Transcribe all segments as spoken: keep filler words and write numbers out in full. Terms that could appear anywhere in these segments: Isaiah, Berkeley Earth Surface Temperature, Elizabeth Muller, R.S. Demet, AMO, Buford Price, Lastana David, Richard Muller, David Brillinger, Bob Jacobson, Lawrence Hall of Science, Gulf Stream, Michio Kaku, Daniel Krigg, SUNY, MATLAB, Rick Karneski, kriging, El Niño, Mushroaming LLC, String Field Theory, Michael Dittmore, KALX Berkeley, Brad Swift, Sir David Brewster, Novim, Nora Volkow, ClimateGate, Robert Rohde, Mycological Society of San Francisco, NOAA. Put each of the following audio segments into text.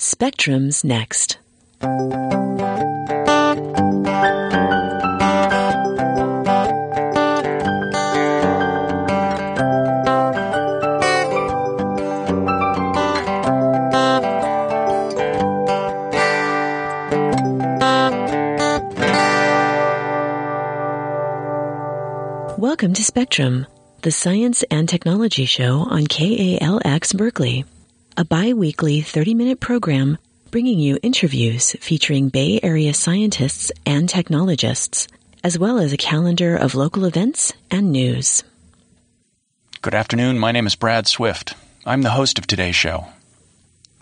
Spectrum's next. Welcome to Spectrum, the science and technology show on K A L X Berkeley, a bi-weekly thirty-minute program bringing you interviews featuring Bay Area scientists and technologists, as well as a calendar of local events and news. Good afternoon. My name is Brad Swift. I'm the host of today's show.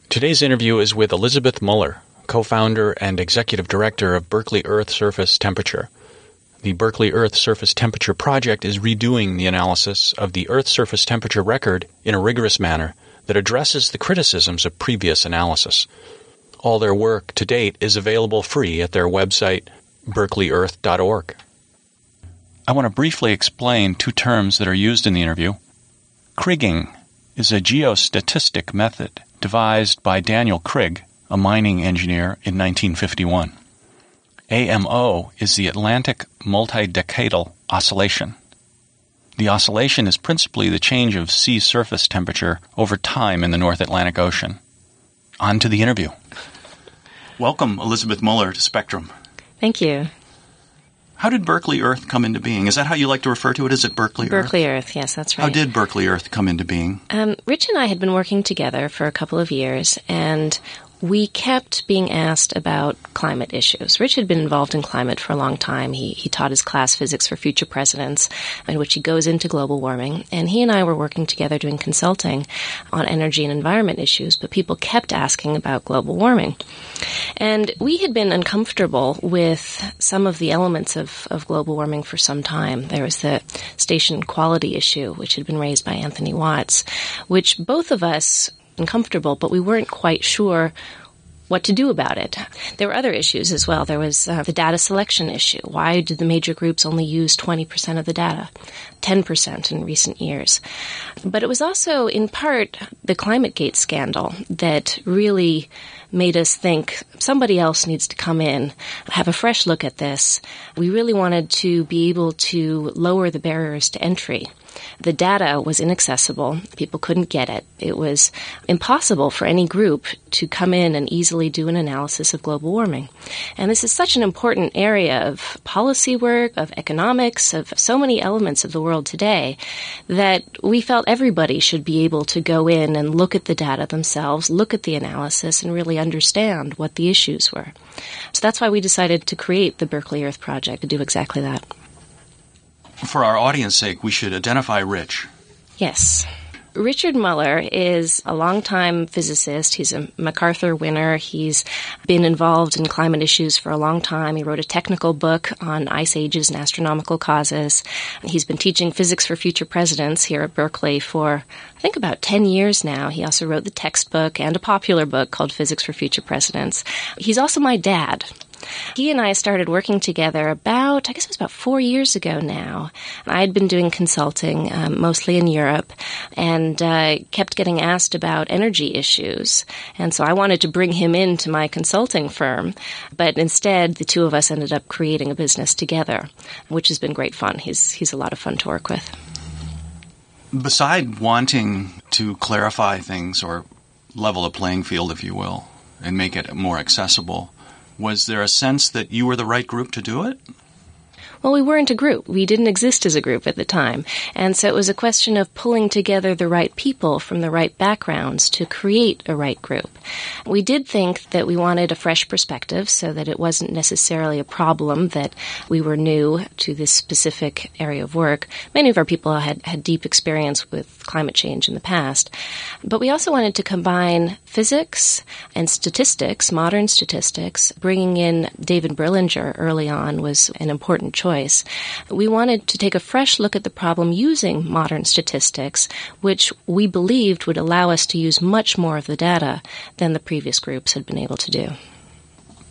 Today's interview is with Elizabeth Muller, co-founder and executive director of Berkeley Earth Surface Temperature. The Berkeley Earth Surface Temperature Project is redoing the analysis of the Earth surface temperature record in a rigorous manner that addresses the criticisms of previous analysis. All their work to date is available free at their website, berkeley earth dot org. I want to briefly explain two terms that are used in the interview. Krigging is a geostatistic method devised by Daniel Krigg, a mining engineer, in nineteen fifty-one. A M O is the Atlantic Multidecadal Oscillation. The oscillation is principally the change of sea surface temperature over time in the North Atlantic Ocean. On to the interview. Welcome, Elizabeth Muller, to Spectrum. Thank you. How did Berkeley Earth come into being? Is that how you like to refer to it? Is it Berkeley Earth? Berkeley Earth, yes, that's right. How did Berkeley Earth come into being? Um, Rich and I had been working together for a couple of years, and we kept being asked about climate issues. Rich had been involved in climate for a long time. He he taught his class Physics for Future Presidents, in which he goes into global warming. And he and I were working together doing consulting on energy and environment issues, but people kept asking about global warming. And we had been uncomfortable with some of the elements of, of global warming for some time. There was the station quality issue, which had been raised by Anthony Watts, which both of us and comfortable, but we weren't quite sure what to do about it. There were other issues as well. There was uh, the data selection issue. Why did the major groups only use twenty percent of the data, ten percent in recent years? But it was also, in part, the ClimateGate scandal that really made us think somebody else needs to come in, have a fresh look at this. We really wanted to be able to lower the barriers to entry. The data was inaccessible. People couldn't get it. It was impossible for any group to come in and easily do an analysis of global warming. And this is such an important area of policy work, of economics, of so many elements of the world today that we felt everybody should be able to go in and look at the data themselves, look at the analysis, and really understand what the issues were. So that's why we decided to create the Berkeley Earth Project, to do exactly that. For our audience's sake, we should identify Rich. Yes. Richard Muller is a longtime physicist. He's a MacArthur winner. He's been involved in climate issues for a long time. He wrote a technical book on ice ages and astronomical causes. He's been teaching Physics for Future Presidents here at Berkeley for, I think, about ten years now. He also wrote the textbook and a popular book called Physics for Future Presidents. He's also my dad. He and I started working together about, I guess it was about four years ago now. I had been doing consulting, um, mostly in Europe, and uh, kept getting asked about energy issues. And so I wanted to bring him into my consulting firm, but instead the two of us ended up creating a business together, which has been great fun. He's, he's a lot of fun to work with. Beside wanting to clarify things or level a playing field, if you will, and make it more accessible, was there a sense that you were the right group to do it? Well, we weren't a group. We didn't exist as a group at the time. And so it was a question of pulling together the right people from the right backgrounds to create a right group. We did think that we wanted a fresh perspective so that it wasn't necessarily a problem that we were new to this specific area of work. Many of our people had, had deep experience with climate change in the past. But we also wanted to combine physics and statistics, modern statistics. Bringing in David Brillinger early on was an important choice. We wanted to take a fresh look at the problem using modern statistics, which we believed would allow us to use much more of the data than the previous groups had been able to do.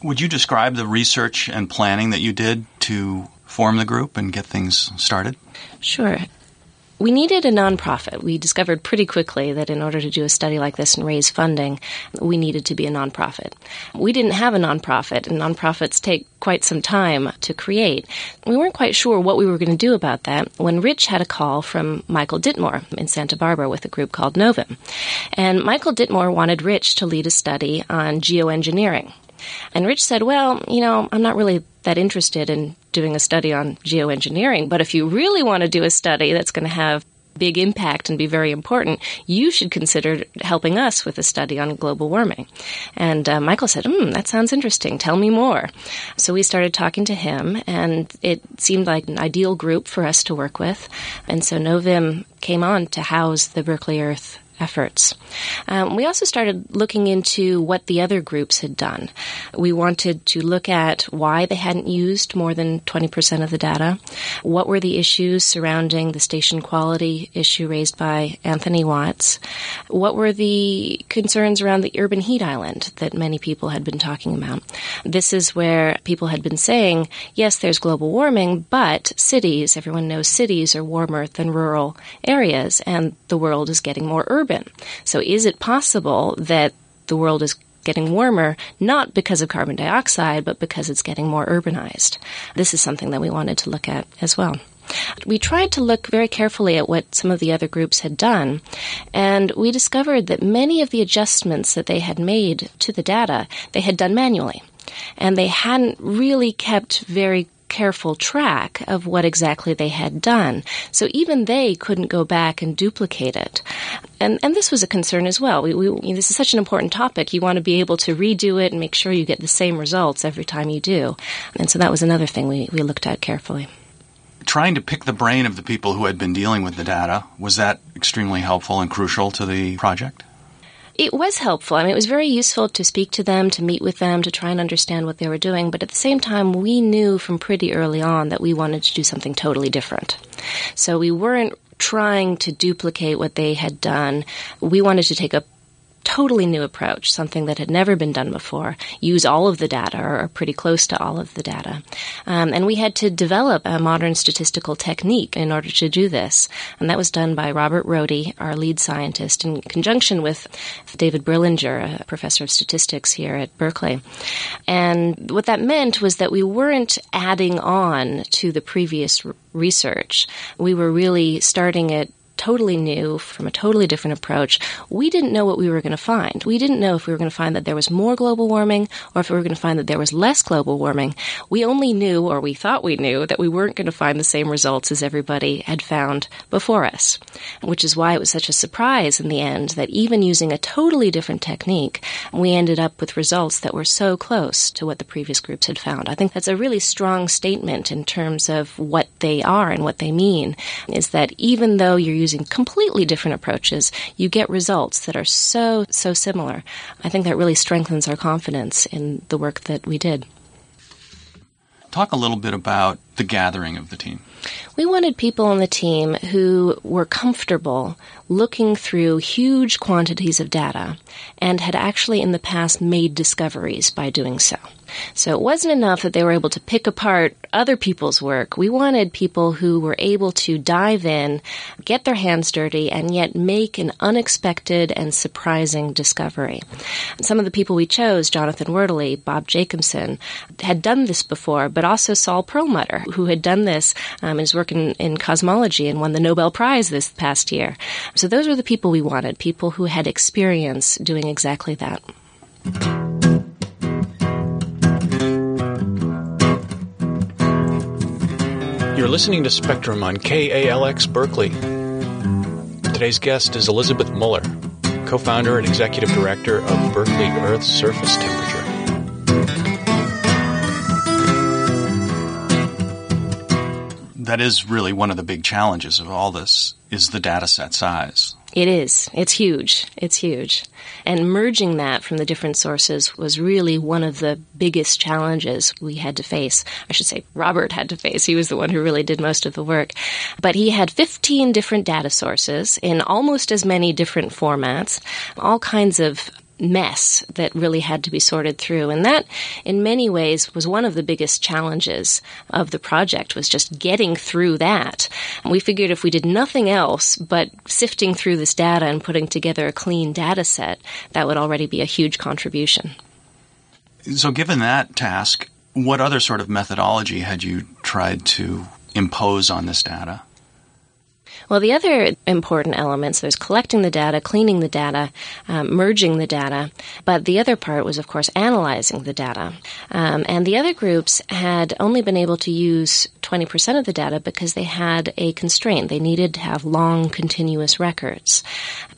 Would you describe the research and planning that you did to form the group and get things started? Sure. we needed a nonprofit. We discovered pretty quickly that in order to do a study like this and raise funding, we needed to be a nonprofit. We didn't have a nonprofit, and nonprofits take quite some time to create. We weren't quite sure what we were going to do about that when Rich had a call from Michael Dittmore in Santa Barbara with a group called Novim. And Michael Dittmore wanted Rich to lead a study on geoengineering. And Rich said, well, you know, I'm not really that interested in doing a study on geoengineering, but if you really want to do a study that's going to have big impact and be very important, you should consider helping us with a study on global warming. And uh, Michael said, hmm, that sounds interesting. Tell me more. So we started talking to him, and it seemed like an ideal group for us to work with. And so Novim came on to house the Berkeley Earth efforts. Um, we also started looking into what the other groups had done. We wanted to look at why they hadn't used more than twenty percent of the data, what were the issues surrounding the station quality issue raised by Anthony Watts, what were the concerns around the urban heat island that many people had been talking about. This is where people had been saying, yes, there's global warming, but cities, everyone knows cities are warmer than rural areas, and the world is getting more urban. So is it possible that the world is getting warmer, not because of carbon dioxide, but because it's getting more urbanized? This is something that we wanted to look at as well. We tried to look very carefully at what some of the other groups had done, and we discovered that many of the adjustments that they had made to the data, they had done manually, and they hadn't really kept very careful track of what exactly they had done. So even they couldn't go back and duplicate it. And and this was a concern as well. We, we, you know, this is such an important topic. You want to be able to redo it and make sure you get the same results every time you do. And so that was another thing we, we looked at carefully. Trying to pick the brain of the people who had been dealing with the data, was that extremely helpful and crucial to the project? It was helpful. I mean, it was very useful to speak to them, to meet with them, to try and understand what they were doing. But at the same time, we knew from pretty early on that we wanted to do something totally different. So we weren't trying to duplicate what they had done. We wanted to take a totally new approach, something that had never been done before, use all of the data or pretty close to all of the data. Um, and we had to develop a modern statistical technique in order to do this. And that was done by Robert Rohde, our lead scientist, in conjunction with David Brillinger, a professor of statistics here at Berkeley. And what that meant was that we weren't adding on to the previous r- research. We were really starting at totally new, from a totally different approach. We didn't know what we were going to find. We didn't know if we were going to find that there was more global warming or if we were going to find that there was less global warming. We only knew, or we thought we knew, that we weren't going to find the same results as everybody had found before us, which is why it was such a surprise in the end that even using a totally different technique, we ended up with results that were so close to what the previous groups had found. I think that's a really strong statement in terms of what they are and what they mean, is that even though you're using using completely different approaches, you get results that are so, so similar. I think that really strengthens our confidence in the work that we did. Talk a little bit about the gathering of the team. We wanted people on the team who were comfortable looking through huge quantities of data and had actually in the past made discoveries by doing so. So it wasn't enough that they were able to pick apart other people's work. We wanted people who were able to dive in, get their hands dirty, and yet make an unexpected and surprising discovery. Some of the people we chose, Jonathan Wordley, Bob Jacobson, had done this before, but also Saul Perlmutter, who had done this um, in his work in, in cosmology and won the Nobel Prize this past year. So those were the people we wanted, people who had experience doing exactly that. You're listening to Spectrum on K A L X Berkeley. Today's guest is Elizabeth Muller, co-founder and executive director of Berkeley Earth Surface Temperature. That is really one of the big challenges of all this, is the data set size. It is. It's huge. It's huge. And merging that from the different sources was really one of the biggest challenges we had to face. I should say Robert had to face. He was the one who really did most of the work. But he had fifteen different data sources in almost as many different formats, all kinds of mess that really had to be sorted through. And that, in many ways, was one of the biggest challenges of the project, was just getting through that. And we figured if we did nothing else but sifting through this data and putting together a clean data set, that would already be a huge contribution. So given that task, what other sort of methodology had you tried to impose on this data? Well, the other important elements, there's collecting the data, cleaning the data, um, merging the data, but the other part was, of course, analyzing the data. Um, and the other groups had only been able to use twenty percent of the data because they had a constraint. They needed to have long, continuous records.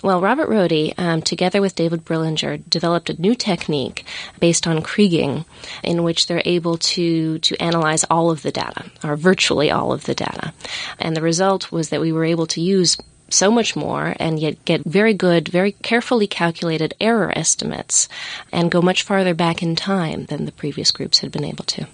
Well, Robert Rohde, um, together with David Brillinger, developed a new technique based on kriging in which they're able to, to analyze all of the data, or virtually all of the data. And the result was that we were able to use so much more and yet get very good, very carefully calculated error estimates and go much farther back in time than the previous groups had been able to.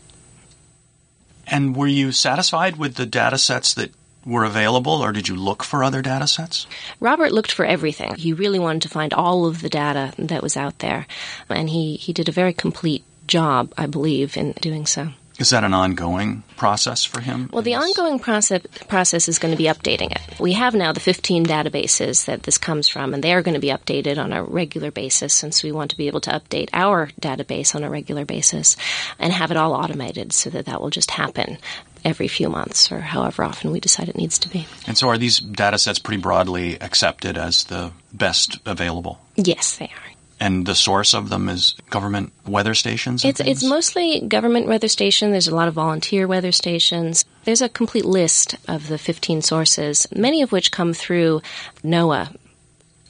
And were you satisfied with the data sets that were available, or did you look for other data sets? Robert looked for everything. He really wanted to find all of the data that was out there, and he, he did a very complete job, I believe, in doing so. Is that an ongoing process for him? Well, the ongoing process process is going to be updating it. We have now the fifteen databases that this comes from, and they are going to be updated on a regular basis since we want to be able to update our database on a regular basis and have it all automated so that that will just happen every few months or however often we decide it needs to be. And so are these data sets pretty broadly accepted as the best available? Yes, they are. And the source of them is government weather stations? It's, it's mostly government weather station. There's a lot of volunteer weather stations. There's a complete list of the fifteen sources, many of which come through NOAA.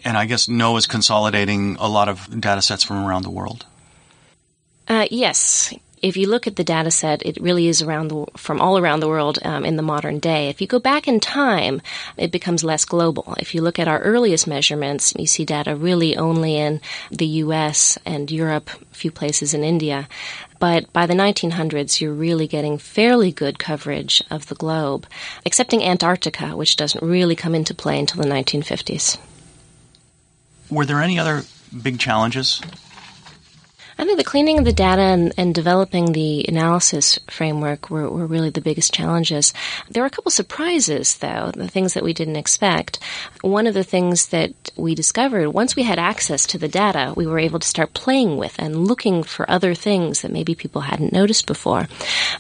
And I guess NOAA is consolidating a lot of data sets from around the world? Uh, yes. If you look at the data set, it really is around the, from all around the world um, in the modern day. If you go back in time, it becomes less global. If you look at our earliest measurements, you see data really only in the U S and Europe, a few places in India. But by the nineteen hundreds, you're really getting fairly good coverage of the globe, excepting Antarctica, which doesn't really come into play until the nineteen fifties. Were there any other big challenges? I think the cleaning of the data and, and developing the analysis framework were, were really the biggest challenges. There were a couple surprises, though, the things that we didn't expect. One of the things that we discovered, once we had access to the data, we were able to start playing with and looking for other things that maybe people hadn't noticed before.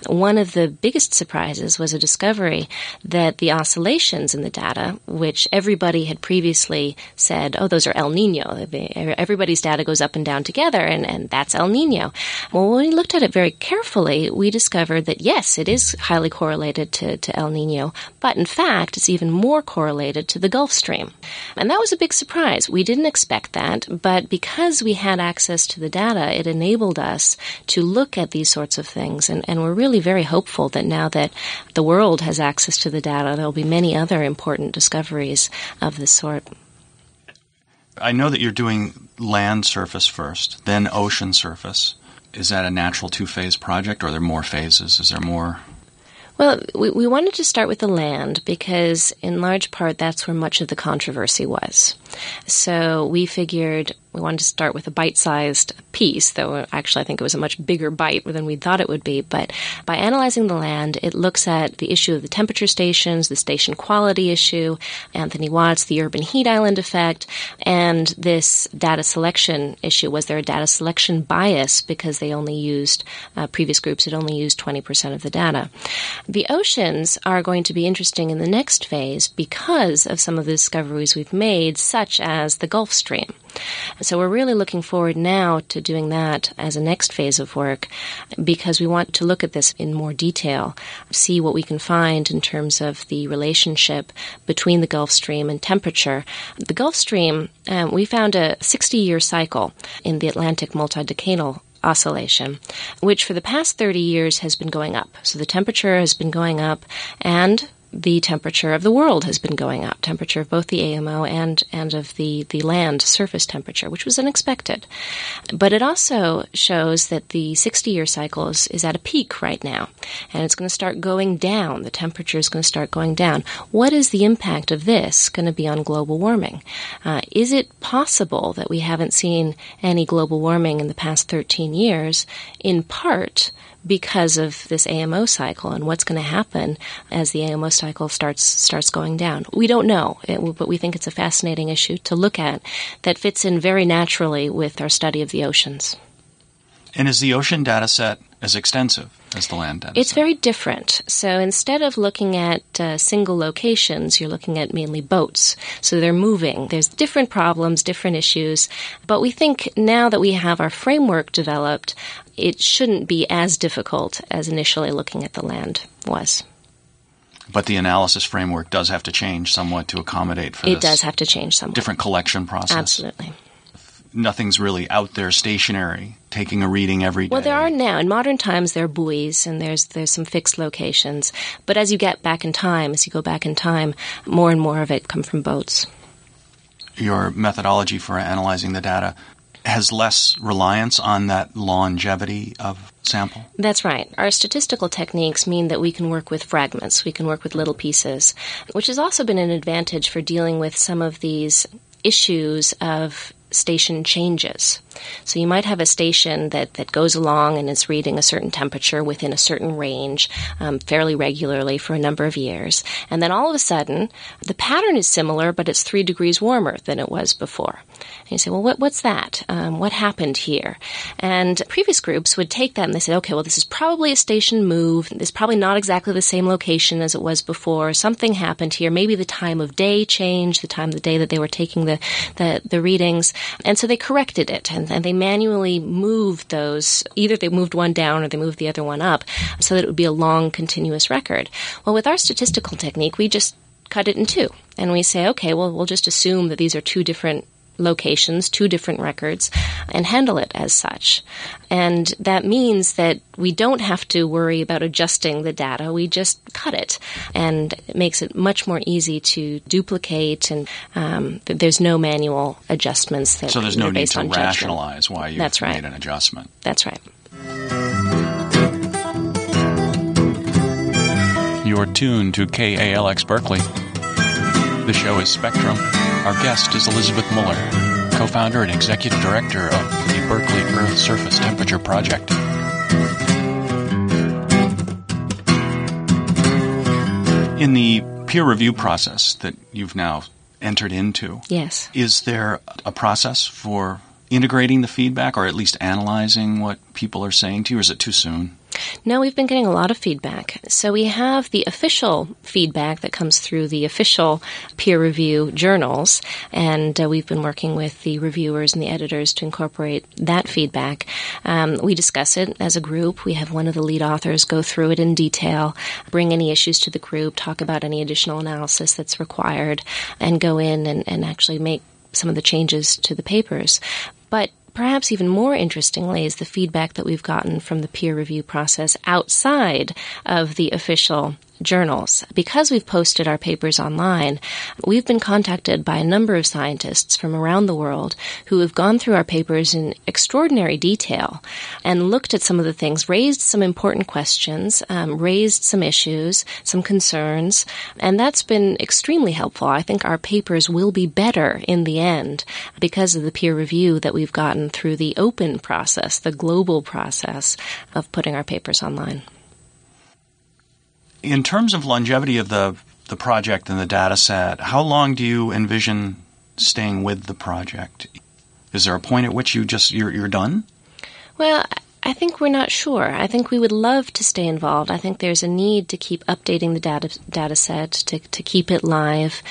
One of the biggest surprises was a discovery that the oscillations in the data, which everybody had previously said, oh, those are El Niño. Everybody's data goes up and down together, and, and that That's El Niño. Well, when we looked at it very carefully, we discovered that, yes, it is highly correlated to, to El Niño, but in fact, it's even more correlated to the Gulf Stream. And that was a big surprise. We didn't expect that, but because we had access to the data, it enabled us to look at these sorts of things. And, and we're really very hopeful that now that the world has access to the data, there will be many other important discoveries of this sort. I know that you're doing land surface first, then ocean surface. Is that a natural two-phase project, or are there more phases? Is there more? Well, we, we wanted to start with the land because, in large part, that's where much of the controversy was. So we figured we wanted to start with a bite-sized piece, though actually I think it was a much bigger bite than we thought it would be. But by analyzing the land, it looks at the issue of the temperature stations, the station quality issue, Anthony Watts, the urban heat island effect, and this data selection issue. Was there a data selection bias because they only used, uh, previous groups had only used twenty percent of the data? The oceans are going to be interesting in the next phase because of some of the discoveries we've made, such as the Gulf Stream. So we're really looking forward now to doing that as a next phase of work because we want to look at this in more detail, see what we can find in terms of the relationship between the Gulf Stream and temperature. The Gulf Stream, um, we found a sixty-year cycle in the Atlantic multidecadal oscillation, which for the past thirty years has been going up. So the temperature has been going up and the temperature of the world has been going up, temperature of both the A M O and, and of the, the land surface temperature, which was unexpected. But it also shows that the sixty-year cycle is, is at a peak right now, and it's going to start going down. The temperature is going to start going down. What is the impact of this going to be on global warming? Uh, is it possible that we haven't seen any global warming in the past thirteen years, in part because of this A M O cycle and what's going to happen as the A M O cycle starts starts going down? We don't know, but we think it's a fascinating issue to look at that fits in very naturally with our study of the oceans. And is the ocean data set as extensive as the land data set? It's very different. So instead of looking at uh, single locations, you're looking at mainly boats. So they're moving. There's different problems, different issues. But we think now that we have our framework developed, it shouldn't be as difficult as initially looking at the land was. But the analysis framework does have to change somewhat to accommodate for it this. It does have to change somewhat. Different collection process. Absolutely. Nothing's really out there stationary, taking a reading every day. Well, there are now. In modern times, there are buoys, and there's there's some fixed locations. But as you get back in time, as you go back in time, more and more of it come from boats. Your methodology for analyzing the data has less reliance on that longevity of sample? That's right. Our statistical techniques mean that we can work with fragments. We can work with little pieces, which has also been an advantage for dealing with some of these issues of station changes. So you might have a station that, that goes along and is reading a certain temperature within a certain range um, fairly regularly for a number of years. And then all of a sudden, the pattern is similar, but it's three degrees warmer than it was before. And you say, well, what, what's that? Um, what happened here? And previous groups would take that and they say, okay, well, this is probably a station move. It's probably not exactly the same location as it was before. Something happened here. Maybe the time of day changed, the time of the day that they were taking the, the, the readings. And so they corrected it. And And they manually moved those, either they moved one down or they moved the other one up, so that it would be a long, continuous record. Well, with our statistical technique, we just cut it in two. And we say, okay, well, we'll just assume that these are two different locations, two different records, and handle it as such. And that means that we don't have to worry about adjusting the data. We just cut it. And it makes it much more easy to duplicate, and um, there's no manual adjustments. That, so there's no need to rationalize why you've That's right. made an adjustment. That's right. You're tuned to K A L X Berkeley. The show is Spectrum. Our guest is Elizabeth Muller, co-founder and executive director of the Berkeley Earth Surface Temperature Project. In the peer review process that you've now entered into, yes, is there a process for integrating the feedback, or at least analyzing what people are saying to you, or is it too soon? No, we've been getting a lot of feedback. So we have the official feedback that comes through the official peer review journals, and uh, we've been working with the reviewers and the editors to incorporate that feedback. Um, we discuss it as a group. We have one of the lead authors go through it in detail, bring any issues to the group, talk about any additional analysis that's required, and go in and, and actually make some of the changes to the papers. But perhaps even more interestingly is the feedback that we've gotten from the peer review process outside of the official journals. Because we've posted our papers online, we've been contacted by a number of scientists from around the world who have gone through our papers in extraordinary detail and looked at some of the things, raised some important questions, um, raised some issues, some concerns, and that's been extremely helpful. I think our papers will be better in the end because of the peer review that we've gotten through the open process, the global process of putting our papers online. In terms of longevity of the, the project and the data set, how long do you envision staying with the project? Is there a point at which you just you're, you're done? Well, I think we're not sure. I think we would love to stay involved. I think there's a need to keep updating the data, data set, to, to keep it live.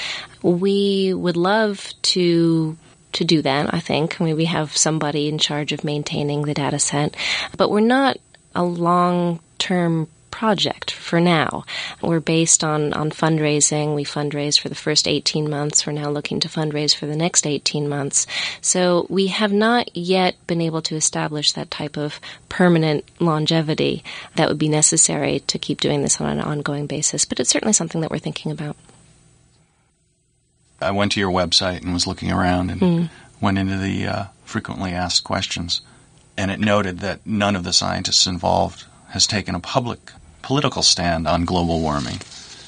We would love to... to do that, I think. I mean, we have somebody in charge of maintaining the data set, but we're not a long-term project. project for now. We're based on, on fundraising. We fundraise for the first eighteen months. We're now looking to fundraise for the next eighteen months. So we have not yet been able to establish that type of permanent longevity that would be necessary to keep doing this on an ongoing basis. But it's certainly something that we're thinking about. I went to your website and was looking around and mm. went into the uh, frequently asked questions. And it noted that none of the scientists involved has taken a public political stand on global warming.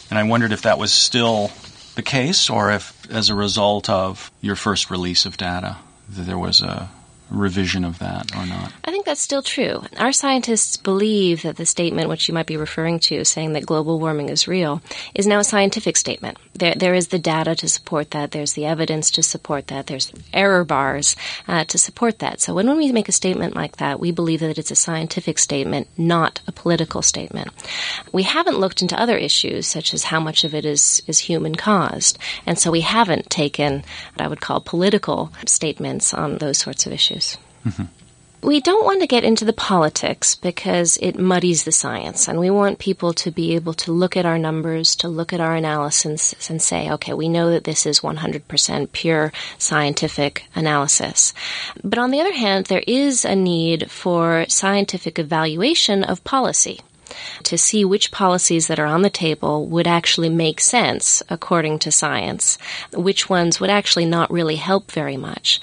And I wondered if that was still the case or if, as a result of your first release of data, that there was a revision of that or not. I think that's still true. Our scientists believe that the statement, which you might be referring to, saying that global warming is real, is now a scientific statement. There, there is the data to support that. There's the evidence to support that. There's error bars uh, to support that. So when, when we make a statement like that, we believe that it's a scientific statement, not a political statement. We haven't looked into other issues, such as how much of it is, is human-caused. And so we haven't taken what I would call political statements on those sorts of issues. Mm-hmm. We don't want to get into the politics because it muddies the science, and we want people to be able to look at our numbers, to look at our analysis and say, okay, we know that this is one hundred percent pure scientific analysis. But on the other hand, there is a need for scientific evaluation of policy, to see which policies that are on the table would actually make sense according to science, which ones would actually not really help very much.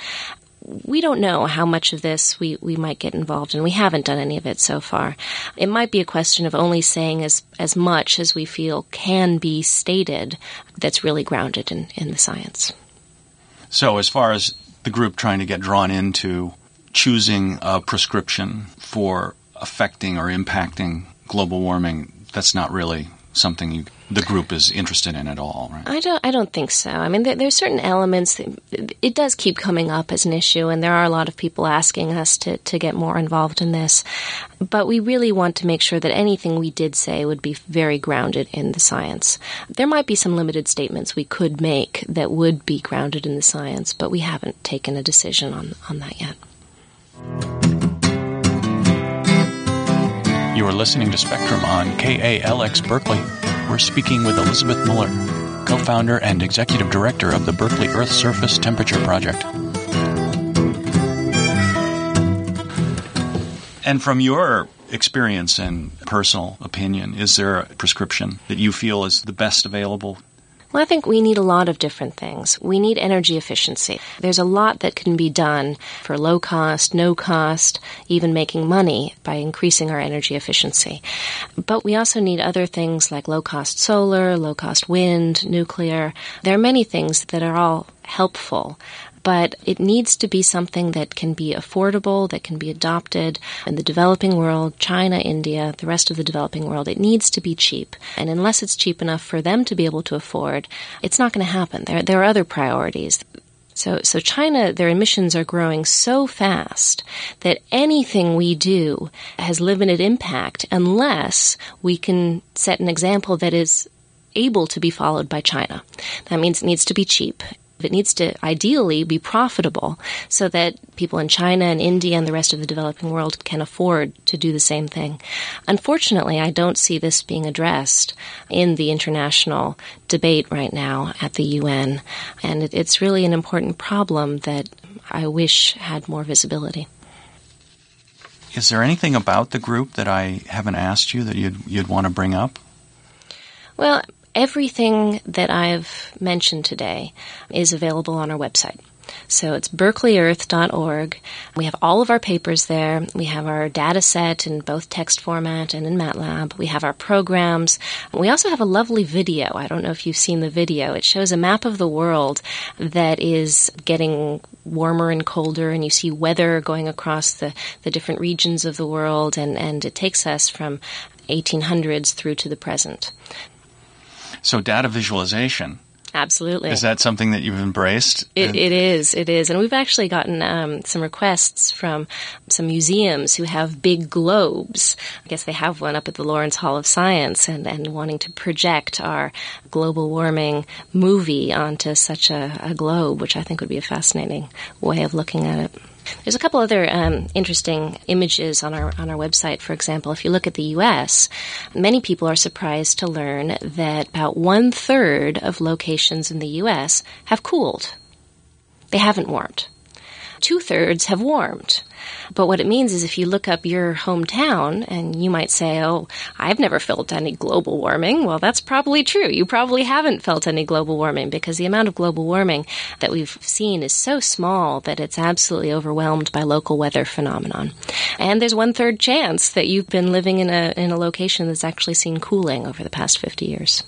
We don't know how much of this we, we might get involved in. We haven't done any of it so far. It might be a question of only saying as, as much as we feel can be stated that's really grounded in, in the science. So as far as the group trying to get drawn into choosing a prescription for affecting or impacting global warming, that's not really something you the group is interested in at all, right? I don't, I don't think so. I mean, there, there are certain elements that it does keep coming up as an issue, and there are a lot of people asking us to, to get more involved in this. But we really want to make sure that anything we did say would be very grounded in the science. There might be some limited statements we could make that would be grounded in the science, but we haven't taken a decision on, on that yet. You are listening to Spectrum on K A L X Berkeley. We're speaking with Elizabeth Muller, co-founder and executive director of the Berkeley Earth Surface Temperature Project. And from your experience and personal opinion, is there a prescription that you feel is the best available? Well, I think we need a lot of different things. We need energy efficiency. There's a lot that can be done for low cost, no cost, even making money by increasing our energy efficiency. But we also need other things like low cost solar, low cost wind, nuclear. There are many things that are all helpful. But it needs to be something that can be affordable, that can be adopted in the developing world, China, India, the rest of the developing world. It needs to be cheap. And unless it's cheap enough for them to be able to afford, it's not going to happen. There, there are other priorities. So, so China, their emissions are growing so fast that anything we do has limited impact unless we can set an example that is able to be followed by China. That means it needs to be cheap. It needs to ideally be profitable so that people in China and India and the rest of the developing world can afford to do the same thing. Unfortunately, I don't see this being addressed in the international debate right now at the U N, and it's really an important problem that I wish had more visibility. Is there anything about the group that I haven't asked you that you'd, you'd want to bring up? Well, everything that I've mentioned today is available on our website. So it's berkeley earth dot org. We have all of our papers there. We have our data set in both text format and in MATLAB. We have our programs. We also have a lovely video. I don't know if you've seen the video. It shows a map of the world that is getting warmer and colder, and you see weather going across the, the different regions of the world, and, and it takes us from eighteen hundreds through to the present. So data visualization. Absolutely. Is that something that you've embraced? It, it is. It is. And we've actually gotten um, some requests from some museums who have big globes. I guess they have one up at the Lawrence Hall of Science, and, and wanting to project our global warming movie onto such a, a globe, which I think would be a fascinating way of looking at it. There's a couple other um, interesting images on our on our website. For example, if you look at the U S, many people are surprised to learn that about one-third of locations in the U S have cooled. They haven't warmed. Two-thirds have warmed. But what it means is if you look up your hometown and you might say, oh, I've never felt any global warming. Well, that's probably true. You probably haven't felt any global warming because the amount of global warming that we've seen is so small that it's absolutely overwhelmed by local weather phenomenon. And there's one-third chance that you've been living in a in a location that's actually seen cooling over the past fifty years.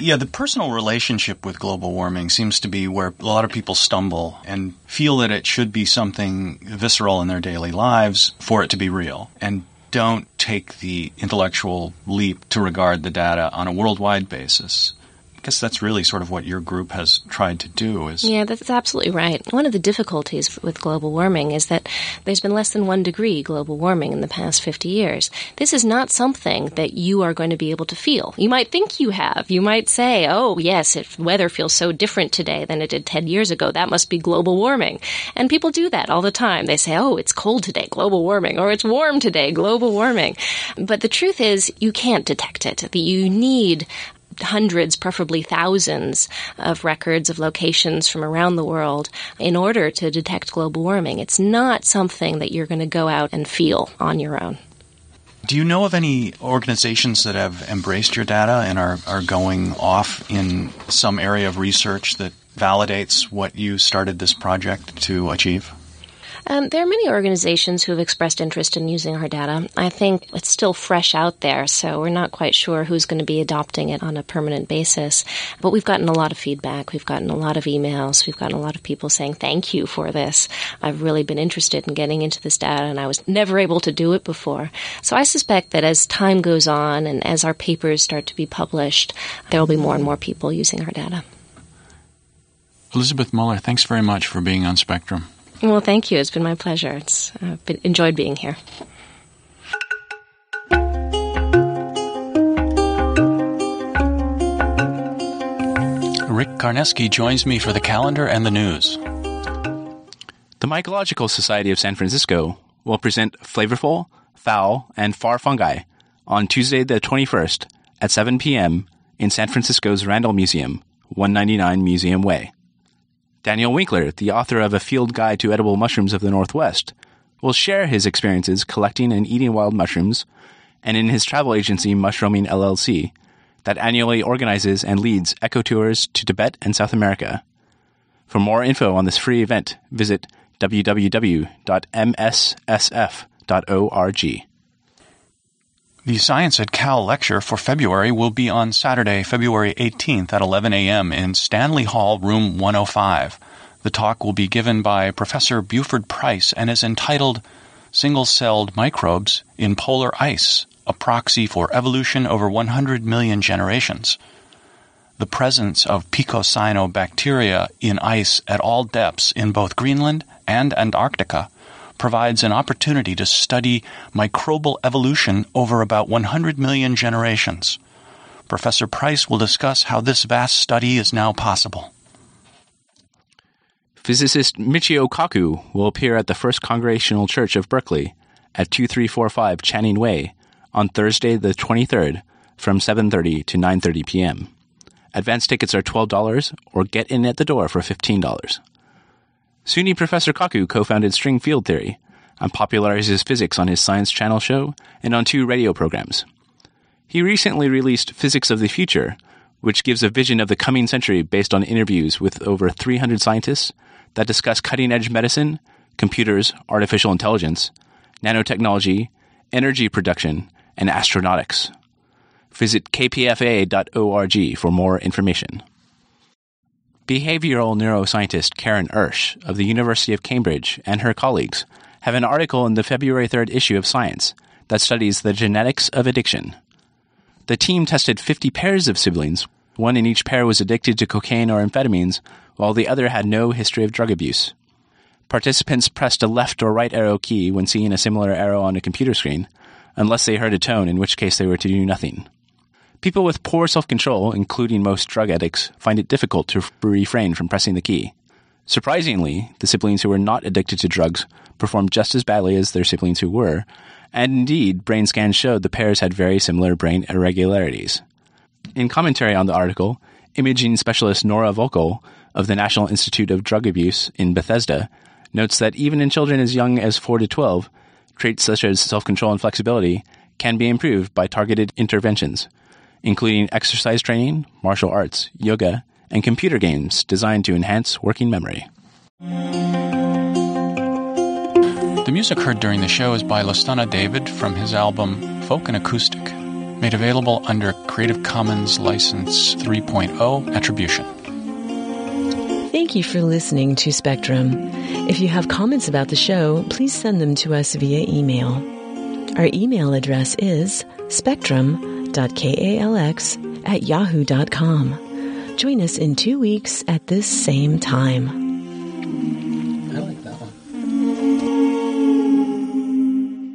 Yeah, the personal relationship with global warming seems to be where a lot of people stumble and feel that it should be something visceral in their daily lives for it to be real, and don't take the intellectual leap to regard the data on a worldwide basis. I guess that's really sort of what your group has tried to do. Is Yeah, that's absolutely right. One of the difficulties with global warming is that there's been less than one degree global warming in the past fifty years. This is not something that you are going to be able to feel. You might think you have. You might say, oh, yes, if weather feels so different today than it did ten years ago. That must be global warming. And people do that all the time. They say, oh, it's cold today, global warming, or it's warm today, global warming. But the truth is you can't detect it. You need hundreds, preferably thousands, of records of locations from around the world in order to detect global warming. It's not something that you're going to go out and feel on your own. Do you know of any organizations that have embraced your data and are, are going off in some area of research that validates what you started this project to achieve? Um, there are many organizations who have expressed interest in using our data. I think it's still fresh out there, so we're not quite sure who's going to be adopting it on a permanent basis. But we've gotten a lot of feedback. We've gotten a lot of emails. We've gotten a lot of people saying, thank you for this. I've really been interested in getting into this data, and I was never able to do it before. So I suspect that as time goes on and as our papers start to be published, there will be more and more people using our data. Elizabeth Muller, thanks very much for being on Spectrum. Well, thank you. It's been my pleasure. It's uh, been, enjoyed being here. Rick Karneski joins me for the calendar and the news. The Mycological Society of San Francisco will present Flavorful, Foul, and Far Fungi on Tuesday the twenty-first at seven p.m. in San Francisco's Randall Museum, one ninety-nine Museum Way. Daniel Winkler, the author of A Field Guide to Edible Mushrooms of the Northwest, will share his experiences collecting and eating wild mushrooms, and in his travel agency, Mushroaming L L C, that annually organizes and leads eco-tours to Tibet and South America. For more info on this free event, visit w w w dot m s s f dot org. The Science at Cal lecture for February will be on Saturday, February eighteenth at eleven a.m. in Stanley Hall, Room one oh five. The talk will be given by Professor Buford Price and is entitled Single-Celled Microbes in Polar Ice, a Proxy for Evolution Over one hundred million Generations. The presence of picocyanobacteria in ice at all depths in both Greenland and Antarctica provides an opportunity to study microbial evolution over about one hundred million generations. Professor Price will discuss how this vast study is now possible. Physicist Michio Kaku will appear at the First Congregational Church of Berkeley at two three four five Channing Way on Thursday the twenty-third from seven thirty to nine thirty p.m. Advance tickets are twelve dollars or get in at the door for fifteen dollars. S U N Y Professor Kaku co-founded String Field Theory and popularizes physics on his Science Channel show and on two radio programs. He recently released Physics of the Future, which gives a vision of the coming century based on interviews with over three hundred scientists that discuss cutting-edge medicine, computers, artificial intelligence, nanotechnology, energy production, and astronautics. Visit k p f a dot org for more information. Behavioral neuroscientist Karen Ursch of the University of Cambridge and her colleagues have an article in the February third issue of Science that studies the genetics of addiction. The team tested fifty pairs of siblings. One in each pair was addicted to cocaine or amphetamines, while the other had no history of drug abuse. Participants pressed a left or right arrow key when seeing a similar arrow on a computer screen, unless they heard a tone, in which case they were to do nothing. People with poor self-control, including most drug addicts, find it difficult to refrain from pressing the key. Surprisingly, the siblings who were not addicted to drugs performed just as badly as their siblings who were, and indeed, brain scans showed the pairs had very similar brain irregularities. In commentary on the article, imaging specialist Nora Volkow of the National Institute of Drug Abuse in Bethesda notes that even in children as young as four to twelve, traits such as self-control and flexibility can be improved by targeted interventions, including exercise training, martial arts, yoga, and computer games designed to enhance working memory. The music heard during the show is by Lastana David from his album Folk and Acoustic, made available under Creative Commons License three point oh Attribution. Thank you for listening to Spectrum. If you have comments about the show, please send them to us via email. Our email address is spectrum dot kalx at yahoo dot com. Join us in two weeks at this same time.